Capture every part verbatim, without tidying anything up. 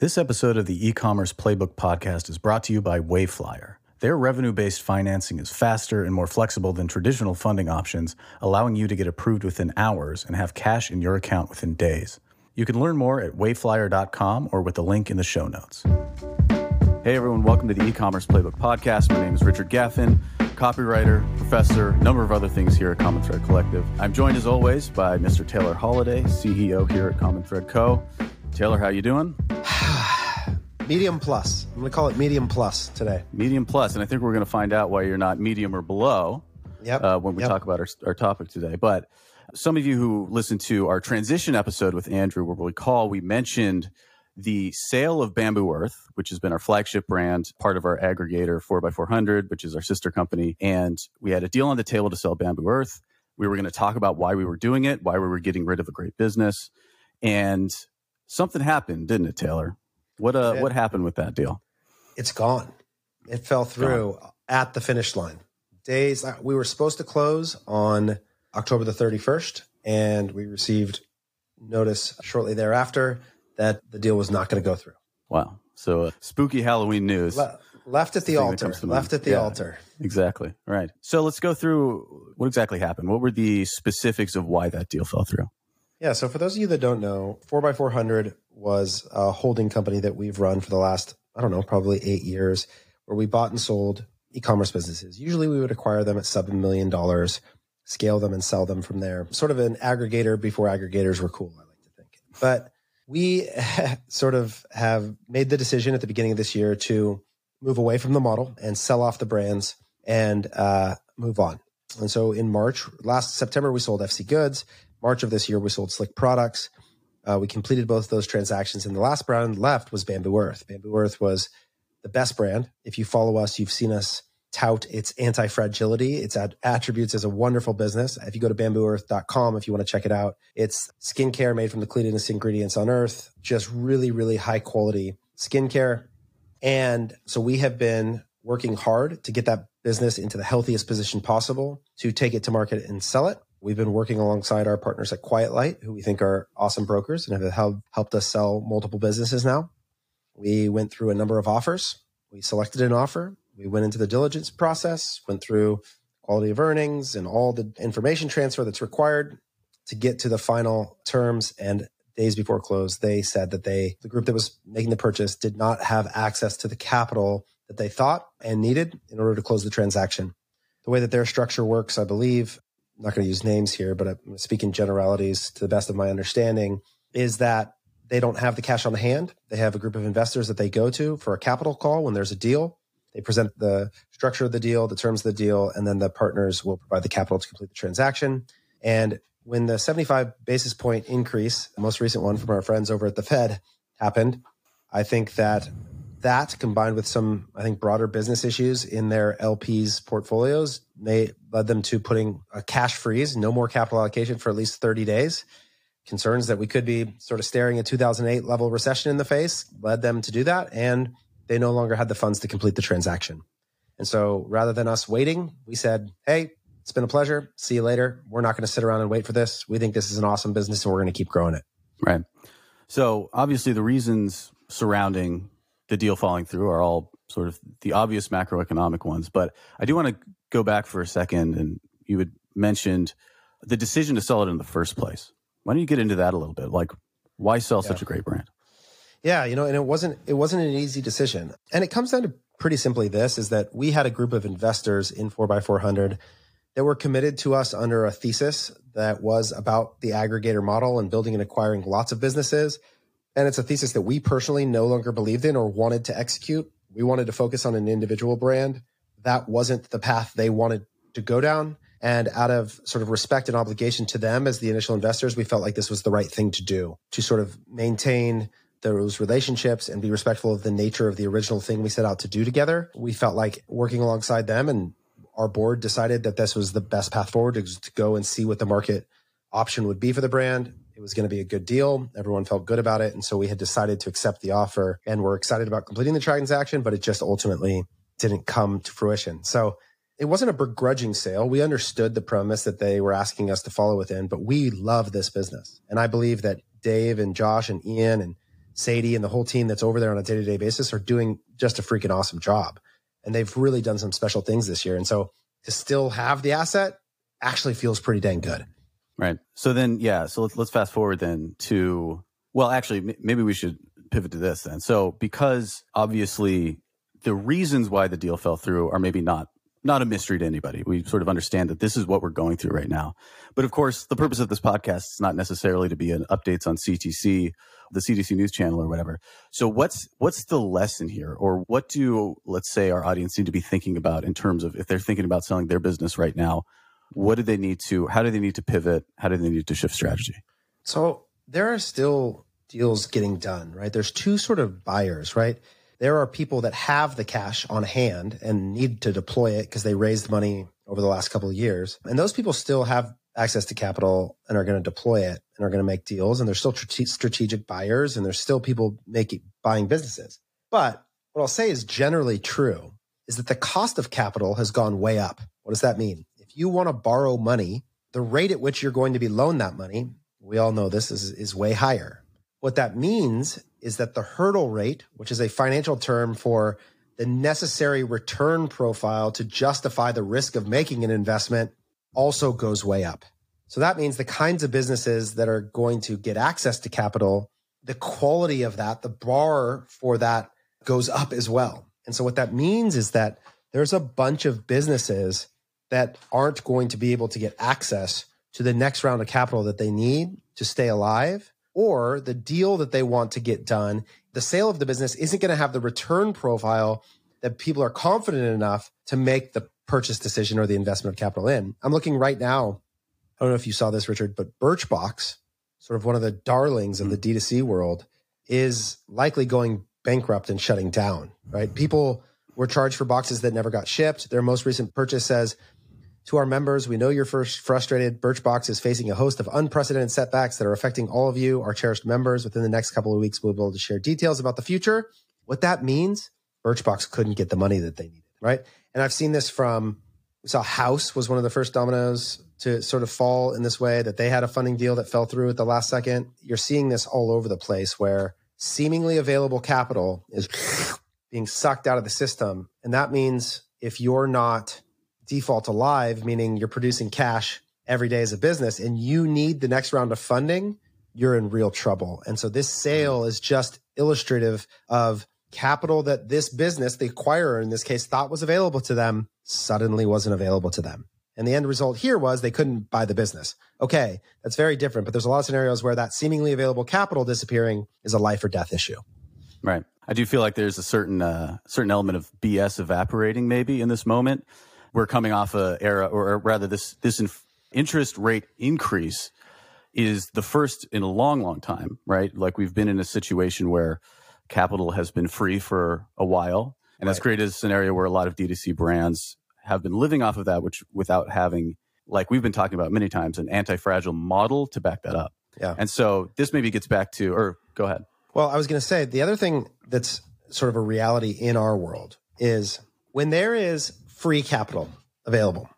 This episode of the E-commerce Playbook podcast is brought to you by Wayflyer. Their revenue-based financing is faster and more flexible than traditional funding options, allowing you to get approved within hours and have cash in your account within days. You can learn more at wayflyer dot com or with the link in the show notes. Hey everyone, welcome to the E-commerce Playbook podcast. My name is Richard Gaffin, copywriter, professor, a number of other things here at Common Thread Collective. I'm joined as always by Mister Taylor Holliday, C E O here at Common Thread Co. Taylor, how you doing? Medium plus. I'm going to call it medium plus today. Medium plus, and I think we're going to find out why you're not medium or below yep. uh, when we yep. talk about our, our topic today. But some of you who listened to our transition episode with Andrew will recall we mentioned the sale of Bamboo Earth, which has been our flagship brand, part of our aggregator four by four hundred, which is our sister company. And we had a deal on the table to sell Bamboo Earth. We were going to talk about why we were doing it, why we were getting rid of a great business. And something happened, didn't it, Taylor? What uh, what happened with that deal? It's gone. It fell through gone. at the finish line. Days we were supposed to close on October the thirty-first, and we received notice shortly thereafter that the deal was not going to go through. Wow! So uh, spooky Halloween news. Le- left at the, the altar. Left at the yeah, altar. Exactly. All right. So let's go through what exactly happened. What were the specifics of why that deal fell through? Yeah. So for those of you that don't know, four by four hundred was a holding company that we've run for the last, I don't know, probably eight years, where we bought and sold e-commerce businesses. Usually we would acquire them at sub a million dollars, scale them and sell them from there. Sort of an aggregator before aggregators were cool, I like to think. But we sort of have made the decision at the beginning of this year to move away from the model and sell off the brands and uh, move on. And so in March, last September, we sold F C Goods. March of this year, we sold Slick Products. Uh, we completed both those transactions. And the last brand left was Bamboo Earth. Bamboo Earth was the best brand. If you follow us, you've seen us tout its anti-fragility, its ad- attributes as a wonderful business. If you go to bamboo earth dot com, if you want to check it out, it's skincare made from the cleanest ingredients on earth, just really, really high quality skincare. And so we have been working hard to get that business into the healthiest position possible to take it to market and sell it. We've been working alongside our partners at Quiet Light, who we think are awesome brokers and have helped us sell multiple businesses now. We went through a number of offers. We selected an offer. We went into the diligence process, went through quality of earnings and all the information transfer that's required to get to the final terms. And days before close, they said that they, the group that was making the purchase did not have access to the capital that they thought and needed in order to close the transaction. The way that their structure works, I believe, I'm not going to use names here, but I'm speaking generalities to the best of my understanding, is that they don't have the cash on hand. They have a group of investors that they go to for a capital call when there's a deal. They present the structure of the deal, the terms of the deal, and then the partners will provide the capital to complete the transaction. And when the seventy-five basis point increase, the most recent one from our friends over at the Fed, happened, I think that that combined with some, I think, broader business issues in their L Ps portfolios, they led them to putting a cash freeze, no more capital allocation for at least thirty days. Concerns that we could be sort of staring a two thousand eight level recession in the face led them to do that. And they no longer had the funds to complete the transaction. And so rather than us waiting, we said, hey, it's been a pleasure. See you later. We're not going to sit around and wait for this. We think this is an awesome business and we're going to keep growing it. Right. So obviously the reasons surrounding the deal falling through are all sort of the obvious macroeconomic ones. But I do want to go back for a second, and you had mentioned the decision to sell it in the first place. Why don't you get into that a little bit? Like, why sell yeah. such a great brand? Yeah, you know, and it wasn't it wasn't an easy decision. And it comes down to pretty simply this, is that we had a group of investors in four by four hundred that were committed to us under a thesis that was about the aggregator model and building and acquiring lots of businesses. And it's a thesis that we personally no longer believed in or wanted to execute. We wanted to focus on an individual brand. That wasn't the path they wanted to go down. And out of sort of respect and obligation to them as the initial investors, we felt like this was the right thing to do to sort of maintain those relationships and be respectful of the nature of the original thing we set out to do together. We felt like working alongside them, and our board decided that this was the best path forward to, to go and see what the market option would be for the brand. It was going to be a good deal. Everyone felt good about it. And so we had decided to accept the offer and were excited about completing the transaction, but it just ultimately didn't come to fruition. So it wasn't a begrudging sale. We understood the premise that they were asking us to follow within, but we love this business. And I believe that Dave and Josh and Ian and Sadie and the whole team that's over there on a day-to-day basis are doing just a freaking awesome job. And they've really done some special things this year. And so to still have the asset actually feels pretty dang good. Right. So then, yeah, so let's, let's fast forward then to, well, actually, maybe we should pivot to this then. So because obviously the reasons why the deal fell through are maybe not not a mystery to anybody. We sort of understand that this is what we're going through right now. But of course, the purpose of this podcast is not necessarily to be an updates on C T C, the C T C news channel or whatever. So what's what's the lesson here? Or what do, let's say, our audience need to be thinking about in terms of if they're thinking about selling their business right now? What do they need to, how do they need to pivot? How do they need to shift strategy? So there are still deals getting done, right? There's two sort of buyers, right? There are people that have the cash on hand and need to deploy it because they raised money over the last couple of years. And those people still have access to capital and are going to deploy it and are going to make deals. And there's still strategic buyers and there's still people making buying businesses. But what I'll say is generally true is that the cost of capital has gone way up. What does that mean? If you want to borrow money, the rate at which you're going to be loaned that money, we all know this, is, is way higher. What that means is that the hurdle rate, which is a financial term for the necessary return profile to justify the risk of making an investment, also goes way up. So that means the kinds of businesses that are going to get access to capital, the quality of that, the bar for that goes up as well. And so what that means is that there's a bunch of businesses that aren't going to be able to get access to the next round of capital that they need to stay alive, or the deal that they want to get done. The sale of the business isn't going to have the return profile that people are confident enough to make the purchase decision or the investment of capital in. I'm looking right now, I don't know if you saw this, Richard, but Birchbox, sort of one of the darlings of the D two C world, is likely going bankrupt and shutting down, right? People were charged for boxes that never got shipped. Their most recent purchase says, "To our members, we know you're first frustrated. Birchbox is facing a host of unprecedented setbacks that are affecting all of you, our cherished members. Within the next couple of weeks, we'll be able to share details about the future." What that means, Birchbox couldn't get the money that they needed, right? And I've seen this from, we saw House was one of the first dominoes to sort of fall in this way, that they had a funding deal that fell through at the last second. You're seeing this all over the place where seemingly available capital is being sucked out of the system. And that means if you're not default alive, meaning you're producing cash every day as a business and you need the next round of funding, you're in real trouble. And so this sale is just illustrative of capital that this business, the acquirer in this case, thought was available to them, suddenly wasn't available to them. And the end result here was they couldn't buy the business. Okay, that's very different, but there's a lot of scenarios where that seemingly available capital disappearing is a life or death issue. Right. I do feel like there's a certain uh, certain element of B S evaporating maybe in this moment. We're coming off a era, or rather this, this inf- interest rate increase is the first in a long, long time, right? Like we've been in a situation where capital has been free for a while. And right. That's created a scenario where a lot of D two C brands have been living off of that, which without having, like we've been talking about many times, an anti-fragile model to back that up. Yeah. And so this maybe gets back to, or go ahead. Well, I was going to say, the other thing that's sort of a reality in our world is when there is free capital available,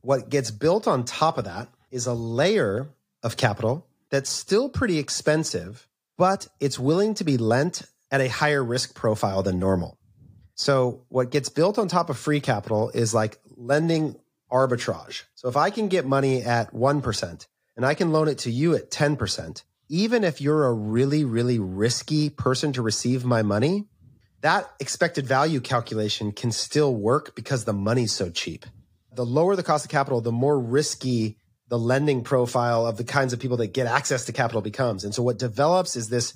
what gets built on top of that is a layer of capital that's still pretty expensive, but it's willing to be lent at a higher risk profile than normal. So what gets built on top of free capital is like lending arbitrage. So if I can get money at one percent and I can loan it to you at ten percent, even if you're a really, really risky person to receive my money, that expected value calculation can still work because the money's so cheap. The lower the cost of capital, the more risky the lending profile of the kinds of people that get access to capital becomes. And so what develops is this,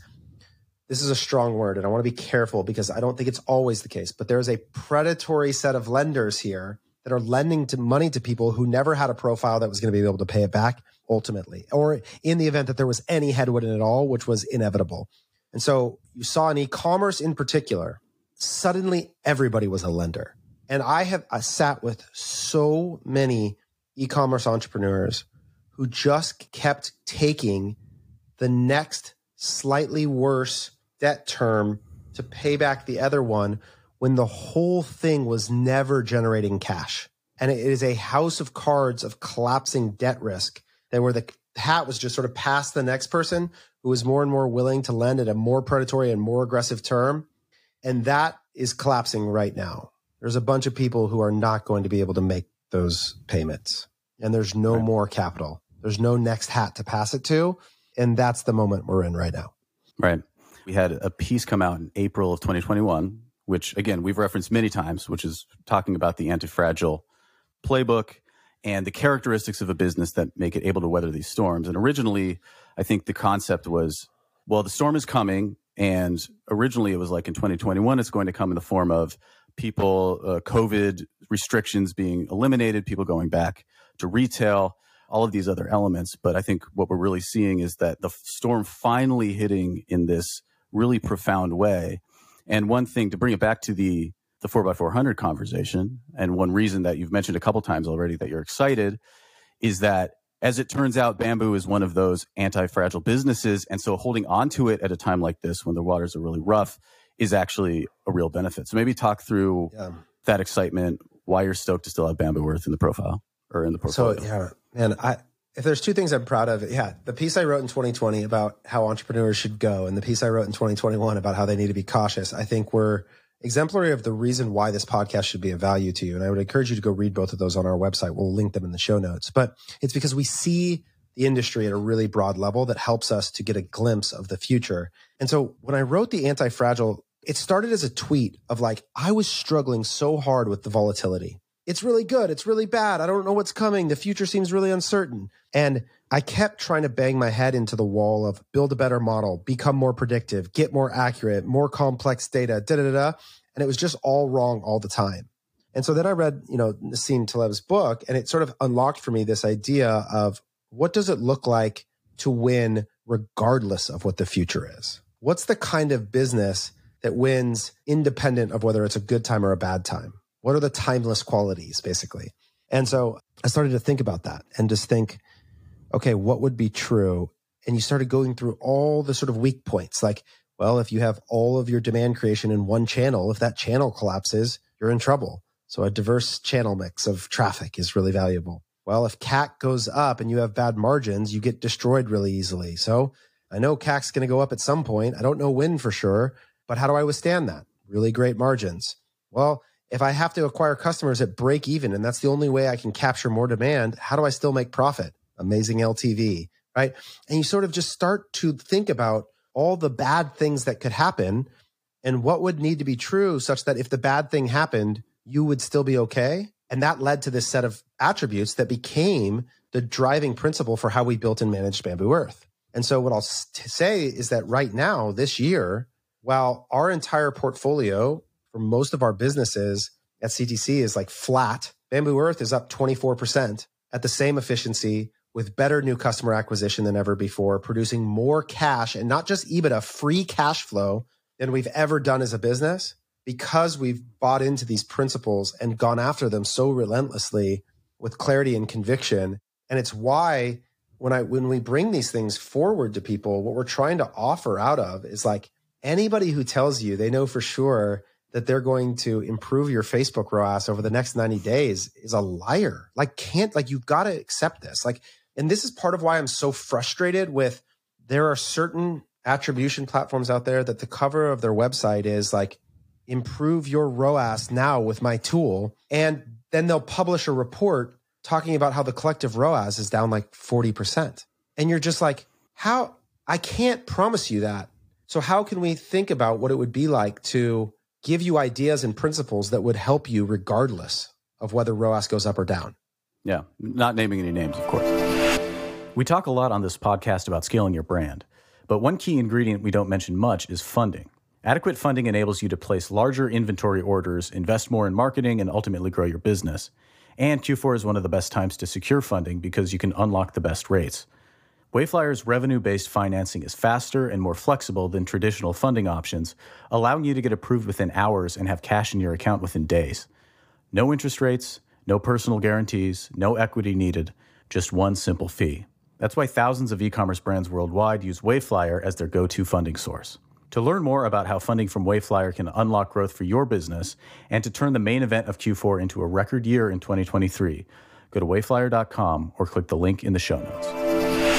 this is a strong word, and I want to be careful because I don't think it's always the case, but there is a predatory set of lenders here that are lending to money to people who never had a profile that was going to be able to pay it back ultimately, or in the event that there was any headwind at all, which was inevitable. And so you saw in e-commerce in particular, suddenly everybody was a lender. And I have I sat with so many e-commerce entrepreneurs who just kept taking the next slightly worse debt term to pay back the other one when the whole thing was never generating cash. And it is a house of cards of collapsing debt risk that where the hat was just sort of past the next person who is more and more willing to lend at a more predatory and more aggressive term. And that is collapsing right now. There's a bunch of people who are not going to be able to make those payments. And there's no right. more capital. There's no next hat to pass it to. And that's the moment we're in right now. Right. We had a piece come out in April of twenty twenty-one, which, again, we've referenced many times, which is talking about the anti-fragile playbook and the characteristics of a business that make it able to weather these storms. And originally, I think the concept was, well, the storm is coming. And originally, it was like in twenty twenty-one, it's going to come in the form of people, uh, COVID restrictions being eliminated, people going back to retail, all of these other elements. But I think what we're really seeing is that the storm finally hitting in this really profound way. And one thing, to bring it back to the, the four by four hundred conversation, and one reason that you've mentioned a couple times already that you're excited, is that as it turns out, Bamboo is one of those anti-fragile businesses. And so holding on to it at a time like this when the waters are really rough is actually a real benefit. So maybe talk through yeah. that excitement, why you're stoked to still have Bamboo Earth in the profile or in the portfolio. So yeah, man, I, if there's two things I'm proud of, yeah, the piece I wrote in twenty twenty about how entrepreneurs should go and the piece I wrote in twenty twenty-one about how they need to be cautious, I think were exemplary of the reason why this podcast should be of value to you. And I would encourage you to go read both of those on our website. We'll link them in the show notes. But it's because we see the industry at a really broad level that helps us to get a glimpse of the future. And so when I wrote the anti-fragile, it started as a tweet of like, I was struggling so hard with the volatility. It's really good. It's really bad. I don't know what's coming. The future seems really uncertain. And I kept trying to bang my head into the wall of build a better model, become more predictive, get more accurate, more complex data, da da da da. And it was just all wrong all the time. And so then I read, you know, Nassim Taleb's book, and it sort of unlocked for me this idea of what does it look like to win regardless of what the future is? What's the kind of business that wins independent of whether it's a good time or a bad time? What are the timeless qualities, basically? And so I started to think about that and just think, okay, what would be true? And you started going through all the sort of weak points. Like, well, if you have all of your demand creation in one channel, if that channel collapses, you're in trouble. So a diverse channel mix of traffic is really valuable. Well, if C A C goes up and you have bad margins, you get destroyed really easily. So I know C A C's going to go up at some point. I don't know when for sure, but how do I withstand that? Really great margins. Well, if I have to acquire customers at break even, and that's the only way I can capture more demand, how do I still make profit? Amazing L T V, right? And you sort of just start to think about all the bad things that could happen and what would need to be true such that if the bad thing happened, you would still be okay. And that led to this set of attributes that became the driving principle for how we built and managed Bamboo Earth. And so what I'll say is that right now, this year, while our entire portfolio for most of our businesses at C T C is like flat, Bamboo Earth is up twenty-four percent at the same efficiency with better new customer acquisition than ever before, producing more cash and not just EBITDA, free cash flow than we've ever done as a business because we've bought into these principles and gone after them so relentlessly with clarity and conviction. And it's why when I when we bring these things forward to people, what we're trying to offer out of is like anybody who tells you they know for sure that they're going to improve your Facebook R O A S over the next ninety days is a liar. Like can't, like you've got to accept this. Like, and this is part of why I'm so frustrated with, there are certain attribution platforms out there that the cover of their website is like, improve your R O A S now with my tool. And then they'll publish a report talking about how the collective R O A S is down like forty percent. And you're just like, how, I can't promise you that. So how can we think about what it would be like to give you ideas and principles that would help you regardless of whether R O A S goes up or down? Yeah, not naming any names, of course. We talk a lot on this podcast about scaling your brand, but one key ingredient we don't mention much is funding. Adequate funding enables you to place larger inventory orders, invest more in marketing, and ultimately grow your business. And Q four is one of the best times to secure funding because you can unlock the best rates. Wayflyer's revenue-based financing is faster and more flexible than traditional funding options, allowing you to get approved within hours and have cash in your account within days. No interest rates, no personal guarantees, no equity needed, just one simple fee. That's why thousands of e-commerce brands worldwide use Wayflyer as their go-to funding source. To learn more about how funding from Wayflyer can unlock growth for your business and to turn the main event of Q four into a record year in twenty twenty-three, go to wayflyer dot com or click the link in the show notes.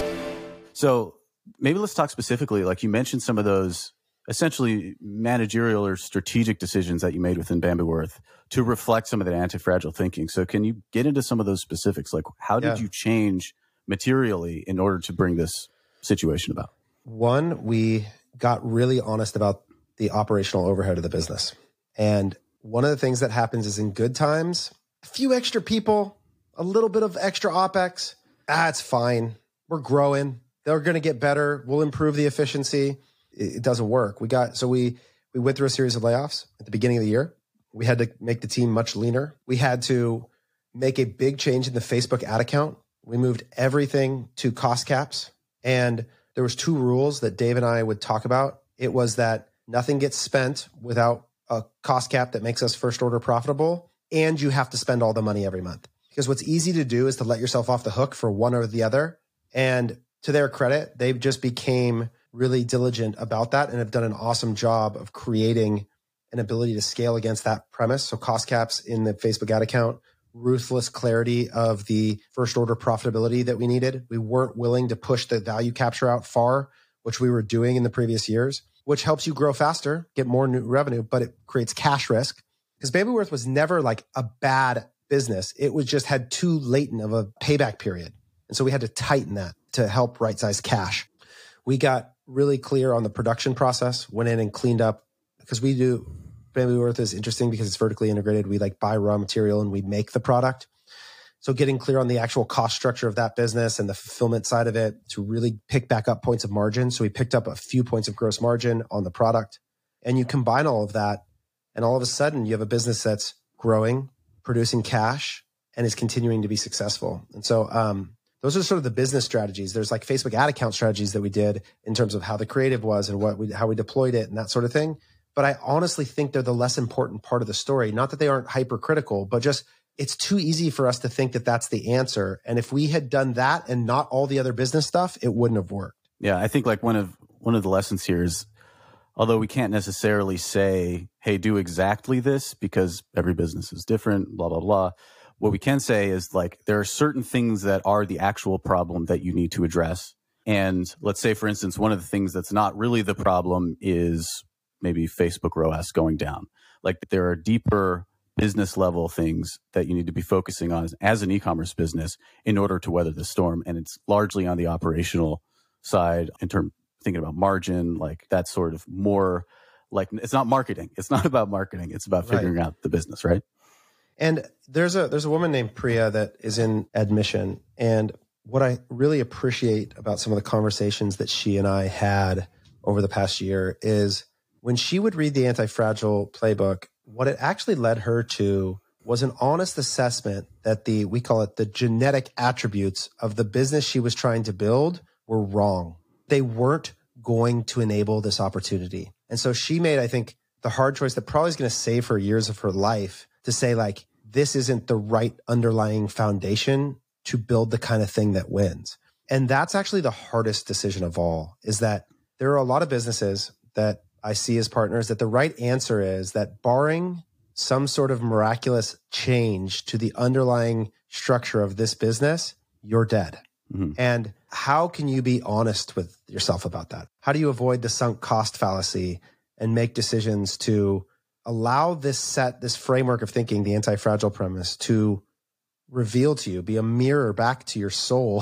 So maybe let's talk specifically, like you mentioned some of those essentially managerial or strategic decisions that you made within Bamboo Earth to reflect some of that anti-fragile thinking. So can you get into some of those specifics? Like how did yeah. you change materially in order to bring this situation about? One, we got really honest about the operational overhead of the business. And one of the things that happens is in good times, a few extra people, a little bit of extra OpEx. Ah, it's fine. We're growing. They're going to get better. We'll improve the efficiency. It doesn't work. We got, so we, we went through a series of layoffs at the beginning of the year. We had to make the team much leaner. We had to make a big change in the Facebook ad account. We moved everything to cost caps. And there was two rules that Dave and I would talk about. It was that nothing gets spent without a cost cap that makes us first order profitable. And you have to spend all the money every month. Because what's easy to do is to let yourself off the hook for one or the other. And to their credit, they just became really diligent about that and have done an awesome job of creating an ability to scale against that premise. So cost caps in the Facebook ad account, ruthless clarity of the first order profitability that we needed. We weren't willing to push the value capture out far, which we were doing in the previous years, which helps you grow faster, get more new revenue, but it creates cash risk. Because Bamboo Earth was never like a bad business. It was just had too latent of a payback period. And so we had to tighten that to help right-size cash. We got really clear on the production process, went in and cleaned up because we do, Bamboo Earth is interesting because it's vertically integrated. We like buy raw material and we make the product. So getting clear on the actual cost structure of that business and the fulfillment side of it to really pick back up points of margin. So we picked up a few points of gross margin on the product and you combine all of that. And all of a sudden you have a business that's growing, producing cash and is continuing to be successful. And so, um, those are sort of the business strategies. There's like Facebook ad account strategies that we did in terms of how the creative was and what we, how we deployed it and that sort of thing. But I honestly think they're the less important part of the story. Not that they aren't hypercritical, but just it's too easy for us to think that that's the answer. And if we had done that and not all the other business stuff, it wouldn't have worked. Yeah, I think like one of one of the lessons here is, although we can't necessarily say, hey, do exactly this because every business is different, blah, blah, blah. What we can say is like there are certain things that are the actual problem that you need to address. And let's say, for instance, one of the things that's not really the problem is maybe Facebook R O A S going down. Like there are deeper business level things that you need to be focusing on as, as an e-commerce business in order to weather the storm. And it's largely on the operational side in terms of thinking about margin, like that sort of more like it's not marketing. It's not about marketing. It's about figuring right. out the business, right? And there's a there's a woman named Priya that is in admission. And what I really appreciate about some of the conversations that she and I had over the past year is when she would read the Anti-Fragile Playbook, what it actually led her to was an honest assessment that the, we call it the genetic attributes of the business she was trying to build were wrong. They weren't going to enable this opportunity. And so she made, I think, the hard choice that probably is going to save her years of her life to say like, this isn't the right underlying foundation to build the kind of thing that wins. And that's actually the hardest decision of all, is that there are a lot of businesses that I see as partners that the right answer is that barring some sort of miraculous change to the underlying structure of this business, you're dead. Mm-hmm. And how can you be honest with yourself about that? How do you avoid the sunk cost fallacy and make decisions to allow this set, this framework of thinking, the anti-fragile premise, to reveal to you, be a mirror back to your soul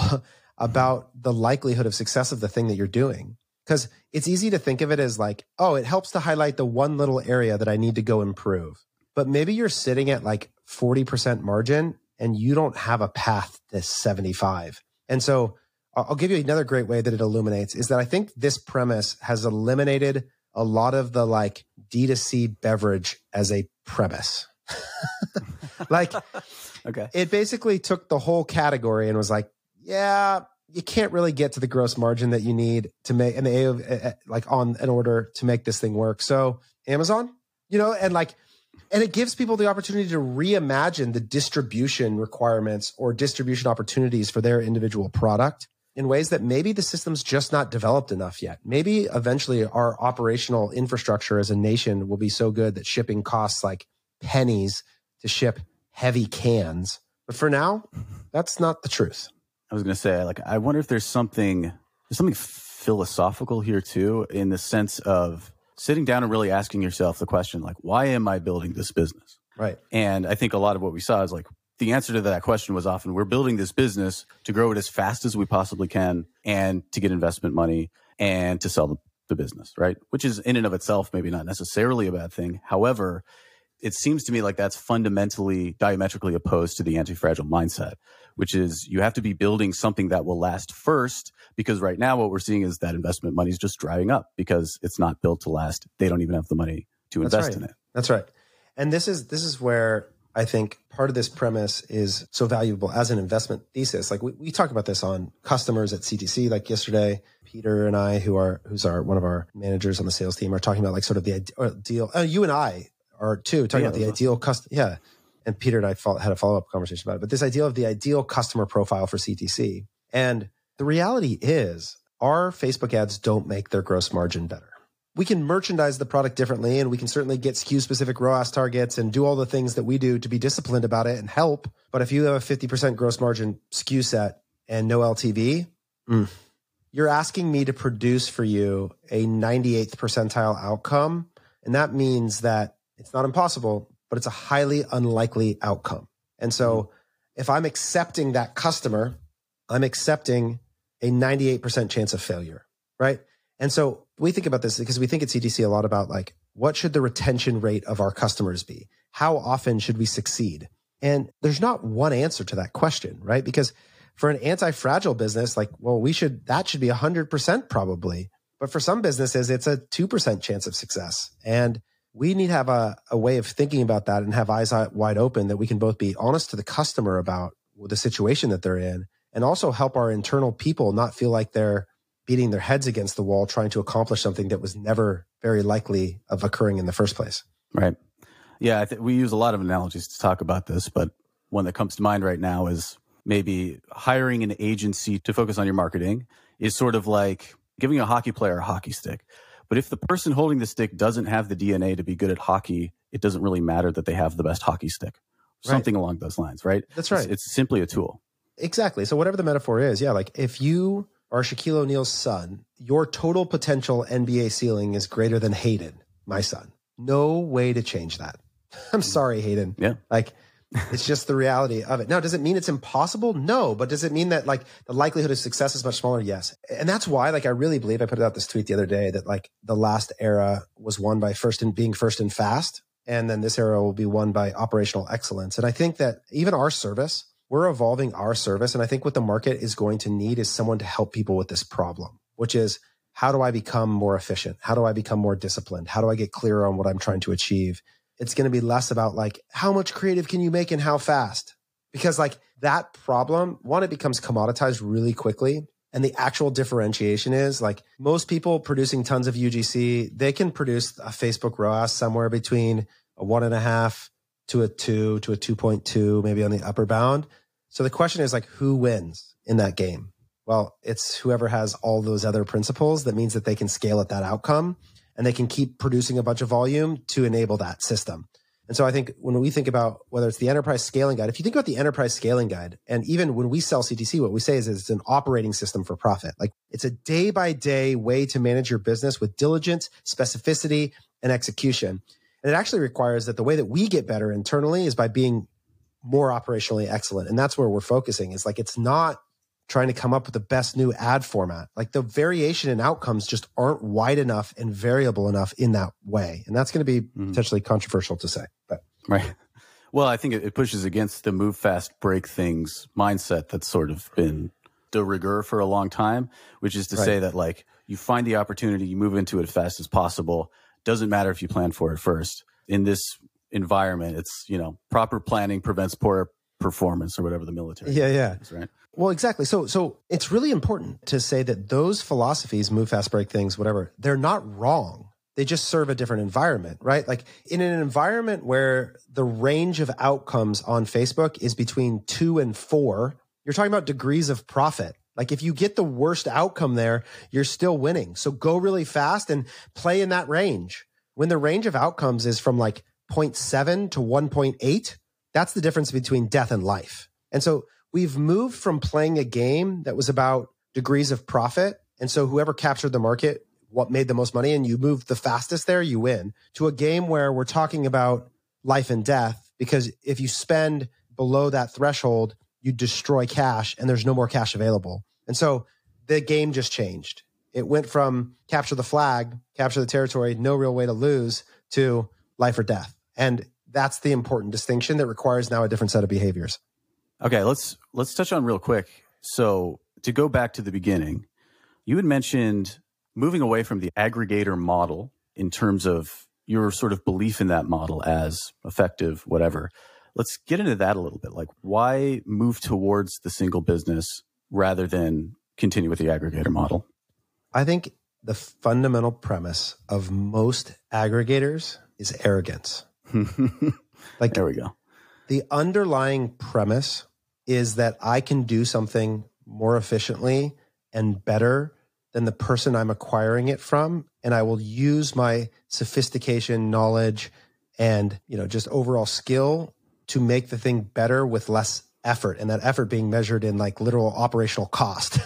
about the likelihood of success of the thing that you're doing? Because it's easy to think of it as like, oh, it helps to highlight the one little area that I need to go improve. But maybe you're sitting at like forty percent margin and you don't have a path to seventy-five. And so I'll give you another great way that it illuminates is that I think this premise has eliminated a lot of the like D two C beverage as a premise. Like, okay. It basically took the whole category and was like, yeah, you can't really get to the gross margin that you need to make an A of like on an order to make this thing work. So Amazon, you know, and like, and it gives people the opportunity to reimagine the distribution requirements or distribution opportunities for their individual product in ways that maybe the system's just not developed enough yet. Maybe eventually our operational infrastructure as a nation will be so good that shipping costs like pennies to ship heavy cans. But for now, that's not the truth. I was going to say, like, I wonder if there's something, there's something philosophical here too, in the sense of sitting down and really asking yourself the question, like, why am I building this business? Right. And I think a lot of what we saw is like, the answer to that question was often, we're building this business to grow it as fast as we possibly can and to get investment money and to sell the, the business, right? Which is in and of itself, maybe not necessarily a bad thing. However, it seems to me like that's fundamentally diametrically opposed to the anti-fragile mindset, which is you have to be building something that will last first, because right now what we're seeing is that investment money is just drying up because it's not built to last. They don't even have the money to invest that's right. in it. That's right. And this is, this is where I think part of this premise is so valuable as an investment thesis. Like we, we talk about this on customers at C T C, like yesterday, Peter and I, who are, who's our, one of our managers on the sales team, are talking about like sort of the ideal, uh, you and I are too, talking yeah, about the ideal customer. Yeah. And Peter and I follow, had a follow-up conversation about it, but this idea of the ideal customer profile for C T C. And the reality is our Facebook ads don't make their gross margin better. We can merchandise the product differently, and we can certainly get S K U-specific R O A S targets and do all the things that we do to be disciplined about it and help. But if you have a fifty percent gross margin S K U set and no L T V, mm. you're asking me to produce for you a ninety-eighth percentile outcome. And that means that it's not impossible, but it's a highly unlikely outcome. And so if I'm accepting that customer, I'm accepting a ninety-eight percent chance of failure, right? And so we think about this because we think at C T C a lot about like, what should the retention rate of our customers be? How often should we succeed? And there's not one answer to that question, right? Because for an anti-fragile business, like, well, we should, that should be one hundred percent probably. But for some businesses, it's a two percent chance of success. And we need to have a, a way of thinking about that and have eyes wide open that we can both be honest to the customer about the situation that they're in and also help our internal people not feel like they're beating their heads against the wall, trying to accomplish something that was never very likely of occurring in the first place. Right. Yeah, I th- we use a lot of analogies to talk about this, but one that comes to mind right now is maybe hiring an agency to focus on your marketing is sort of like giving a hockey player a hockey stick. But if the person holding the stick doesn't have the D N A to be good at hockey, it doesn't really matter that they have the best hockey stick. Right. Something along those lines, right? That's right. It's, it's simply a tool. Exactly. So whatever the metaphor is, yeah, like if you or Shaquille O'Neal's son, your total potential N B A ceiling is greater than Hayden, my son. No way to change that. I'm sorry, Hayden. Yeah. Like, it's just the reality of it. Now, does it mean it's impossible? No. But does it mean that, like, the likelihood of success is much smaller? Yes. And that's why, like, I really believe, I put out this tweet the other day that, like, the last era was won by first in, being first and fast. And then this era will be won by operational excellence. And I think that even our service, we're evolving our service. And I think what the market is going to need is someone to help people with this problem, which is, how do I become more efficient? How do I become more disciplined? How do I get clearer on what I'm trying to achieve? It's going to be less about like, how much creative can you make and how fast? Because like that problem, one, it becomes commoditized really quickly. And the actual differentiation is like most people producing tons of U G C, they can produce a Facebook R O A S somewhere between a one and a half to a two to a two point two, maybe on the upper bound. So the question is like, who wins in that game? Well, it's whoever has all those other principles. That means that they can scale at that outcome and they can keep producing a bunch of volume to enable that system. And so I think when we think about whether it's the enterprise scaling guide, if you think about the enterprise scaling guide, and even when we sell C T C, what we say is, is it's an operating system for profit. Like it's a day by day way to manage your business with diligence, specificity, and execution. And it actually requires that the way that we get better internally is by being more operationally excellent. And that's where we're focusing is like, it's not trying to come up with the best new ad format. Like the variation in outcomes just aren't wide enough and variable enough in that way. And that's going to be mm-hmm. potentially controversial to say, but right. Well, I think it pushes against the move fast, break things mindset that's sort of been de rigueur for a long time, which is to right. say that like you find the opportunity, you move into it as fast as possible. Doesn't matter if you plan for it first. In this environment, it's, you know, proper planning prevents poor performance or whatever the military yeah yeah is, right? Well, exactly. So so it's really important to say that those philosophies, move fast, break things, whatever, they're not wrong. They just serve a different environment, right? Like in an environment where the range of outcomes on Facebook is between two and four, you're talking about degrees of profit. Like if you get the worst outcome there, you're still winning. So go really fast and play in that range. When the range of outcomes is from like zero point seven to one point eight, that's the difference between death and life. And so we've moved from playing a game that was about degrees of profit And so whoever captured the market, what made the most money, and you move the fastest there, you win. To a game where we're talking about life and death, because if you spend below that threshold, you destroy cash and there's no more cash available. And so the game just changed. It went from capture the flag, capture the territory, no real way to lose, to life or death. And that's the important distinction that requires now a different set of behaviors. Okay, let's let's touch on real quick. So to go back to the beginning, you had mentioned moving away from the aggregator model in terms of your sort of belief in that model as effective, whatever. Let's get into that a little bit. Like, why move towards the single business rather than continue with the aggregator model? I think the fundamental premise of most aggregators is arrogance. Like, there we go. The underlying premise is that I can do something more efficiently and better than the person I'm acquiring it from, and I will use my sophistication, knowledge, and you know just overall skill to make the thing better with less effort, and that effort being measured in like literal operational cost.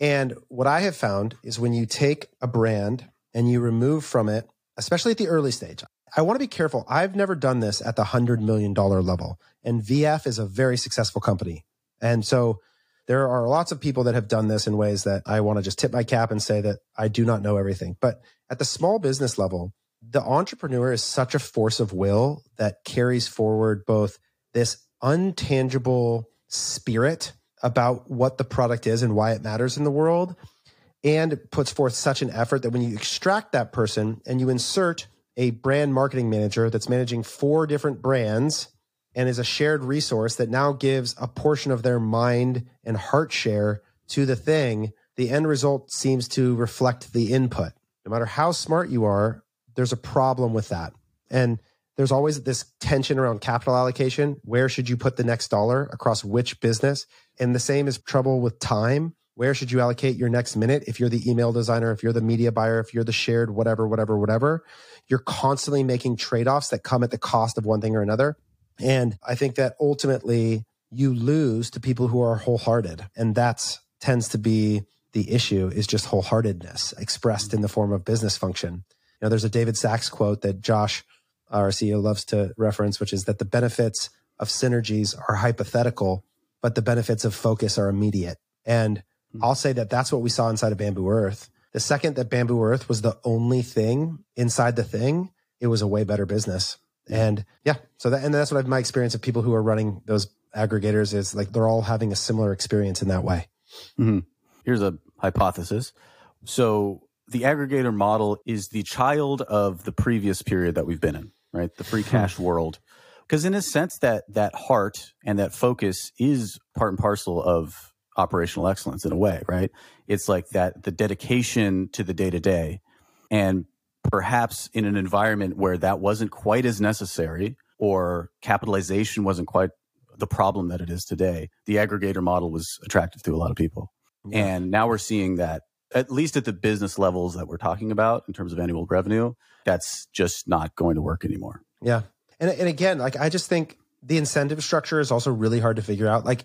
And what I have found is when you take a brand and you remove from it, especially at the early stage, I want to be careful. I've never done this at the one hundred million dollar level. And V F is a very successful company. And so there are lots of people that have done this in ways that I want to just tip my cap and say that I do not know everything. But at the small business level, the entrepreneur is such a force of will that carries forward both this untangible spirit about what the product is and why it matters in the world, and puts forth such an effort that when you extract that person and you insert a brand marketing manager that's managing four different brands and is a shared resource that now gives a portion of their mind and heart share to the thing, the end result seems to reflect the input. No matter how smart you are, there's a problem with that. And there's always this tension around capital allocation. Where should you put the next dollar across which business? And the same is trouble with time. Where should you allocate your next minute? If you're the email designer, if you're the media buyer, if you're the shared whatever, whatever, whatever, you're constantly making trade-offs that come at the cost of one thing or another. And I think that ultimately you lose to people who are wholehearted. And that tends to be the issue, is just wholeheartedness expressed in the form of business function. You know, there's a David Sachs quote that Josh, our C E O, loves to reference, which is that the benefits of synergies are hypothetical, but the benefits of focus are immediate. And I'll say that that's what we saw inside of Bamboo Earth. The second that Bamboo Earth was the only thing inside the thing, it was a way better business. And yeah, so that, and that's what I've, my experience of people who are running those aggregators is like, they're all having a similar experience in that way. Mm-hmm. Here's a hypothesis. So the aggregator model is the child of the previous period that we've been in, right? The free cash world. Because in a sense that, that heart and that focus is part and parcel of operational excellence in a way, right? It's like that, the dedication to the day-to-day. And perhaps in an environment where that wasn't quite as necessary, or capitalization wasn't quite the problem that it is today, the aggregator model was attractive to a lot of people. Yeah. And now we're seeing that, at least at the business levels that we're talking about in terms of annual revenue, that's just not going to work anymore. Yeah. And, and again, like, I just think the incentive structure is also really hard to figure out. Like,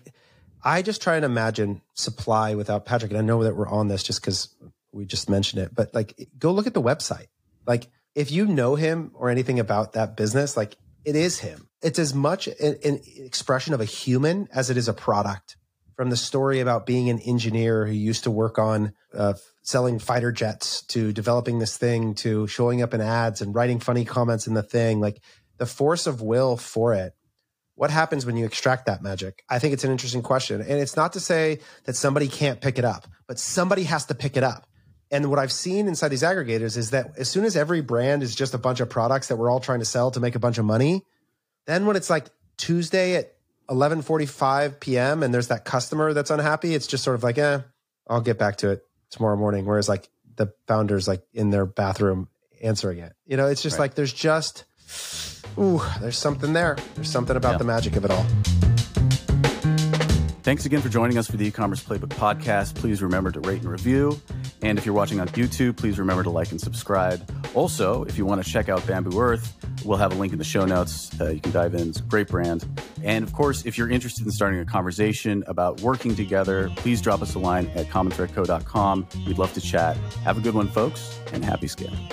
I just try and imagine supply without Patrick. And I know that we're on this just because we just mentioned it, but like, go look at the website. Like, if you know him or anything about that business, like, it is him. It's as much an, an expression of a human as it is a product. From the story about being an engineer who used to work on uh, selling fighter jets, to developing this thing, to showing up in ads and writing funny comments in the thing, like the force of will for it. What happens when you extract that magic? I think it's an interesting question. And it's not to say that somebody can't pick it up, but somebody has to pick it up. And what I've seen inside these aggregators is that as soon as every brand is just a bunch of products that we're all trying to sell to make a bunch of money, then when it's like Tuesday at eleven forty-five p m and there's that customer that's unhappy, it's just sort of like, eh, I'll get back to it tomorrow morning. Whereas like the founder's like in their bathroom answering it. You know, it's just right. Like there's just... Ooh, there's something there. There's something about yeah. the magic of it all. Thanks again for joining us for the E-commerce Playbook podcast. Please remember to rate and review. And if you're watching on YouTube, please remember to like and subscribe. Also, if you want to check out Bamboo Earth, we'll have a link in the show notes. Uh, you can dive in. It's a great brand. And of course, if you're interested in starting a conversation about working together, please drop us a line at common thread co dot com. We'd love to chat. Have a good one, folks, and happy scaling.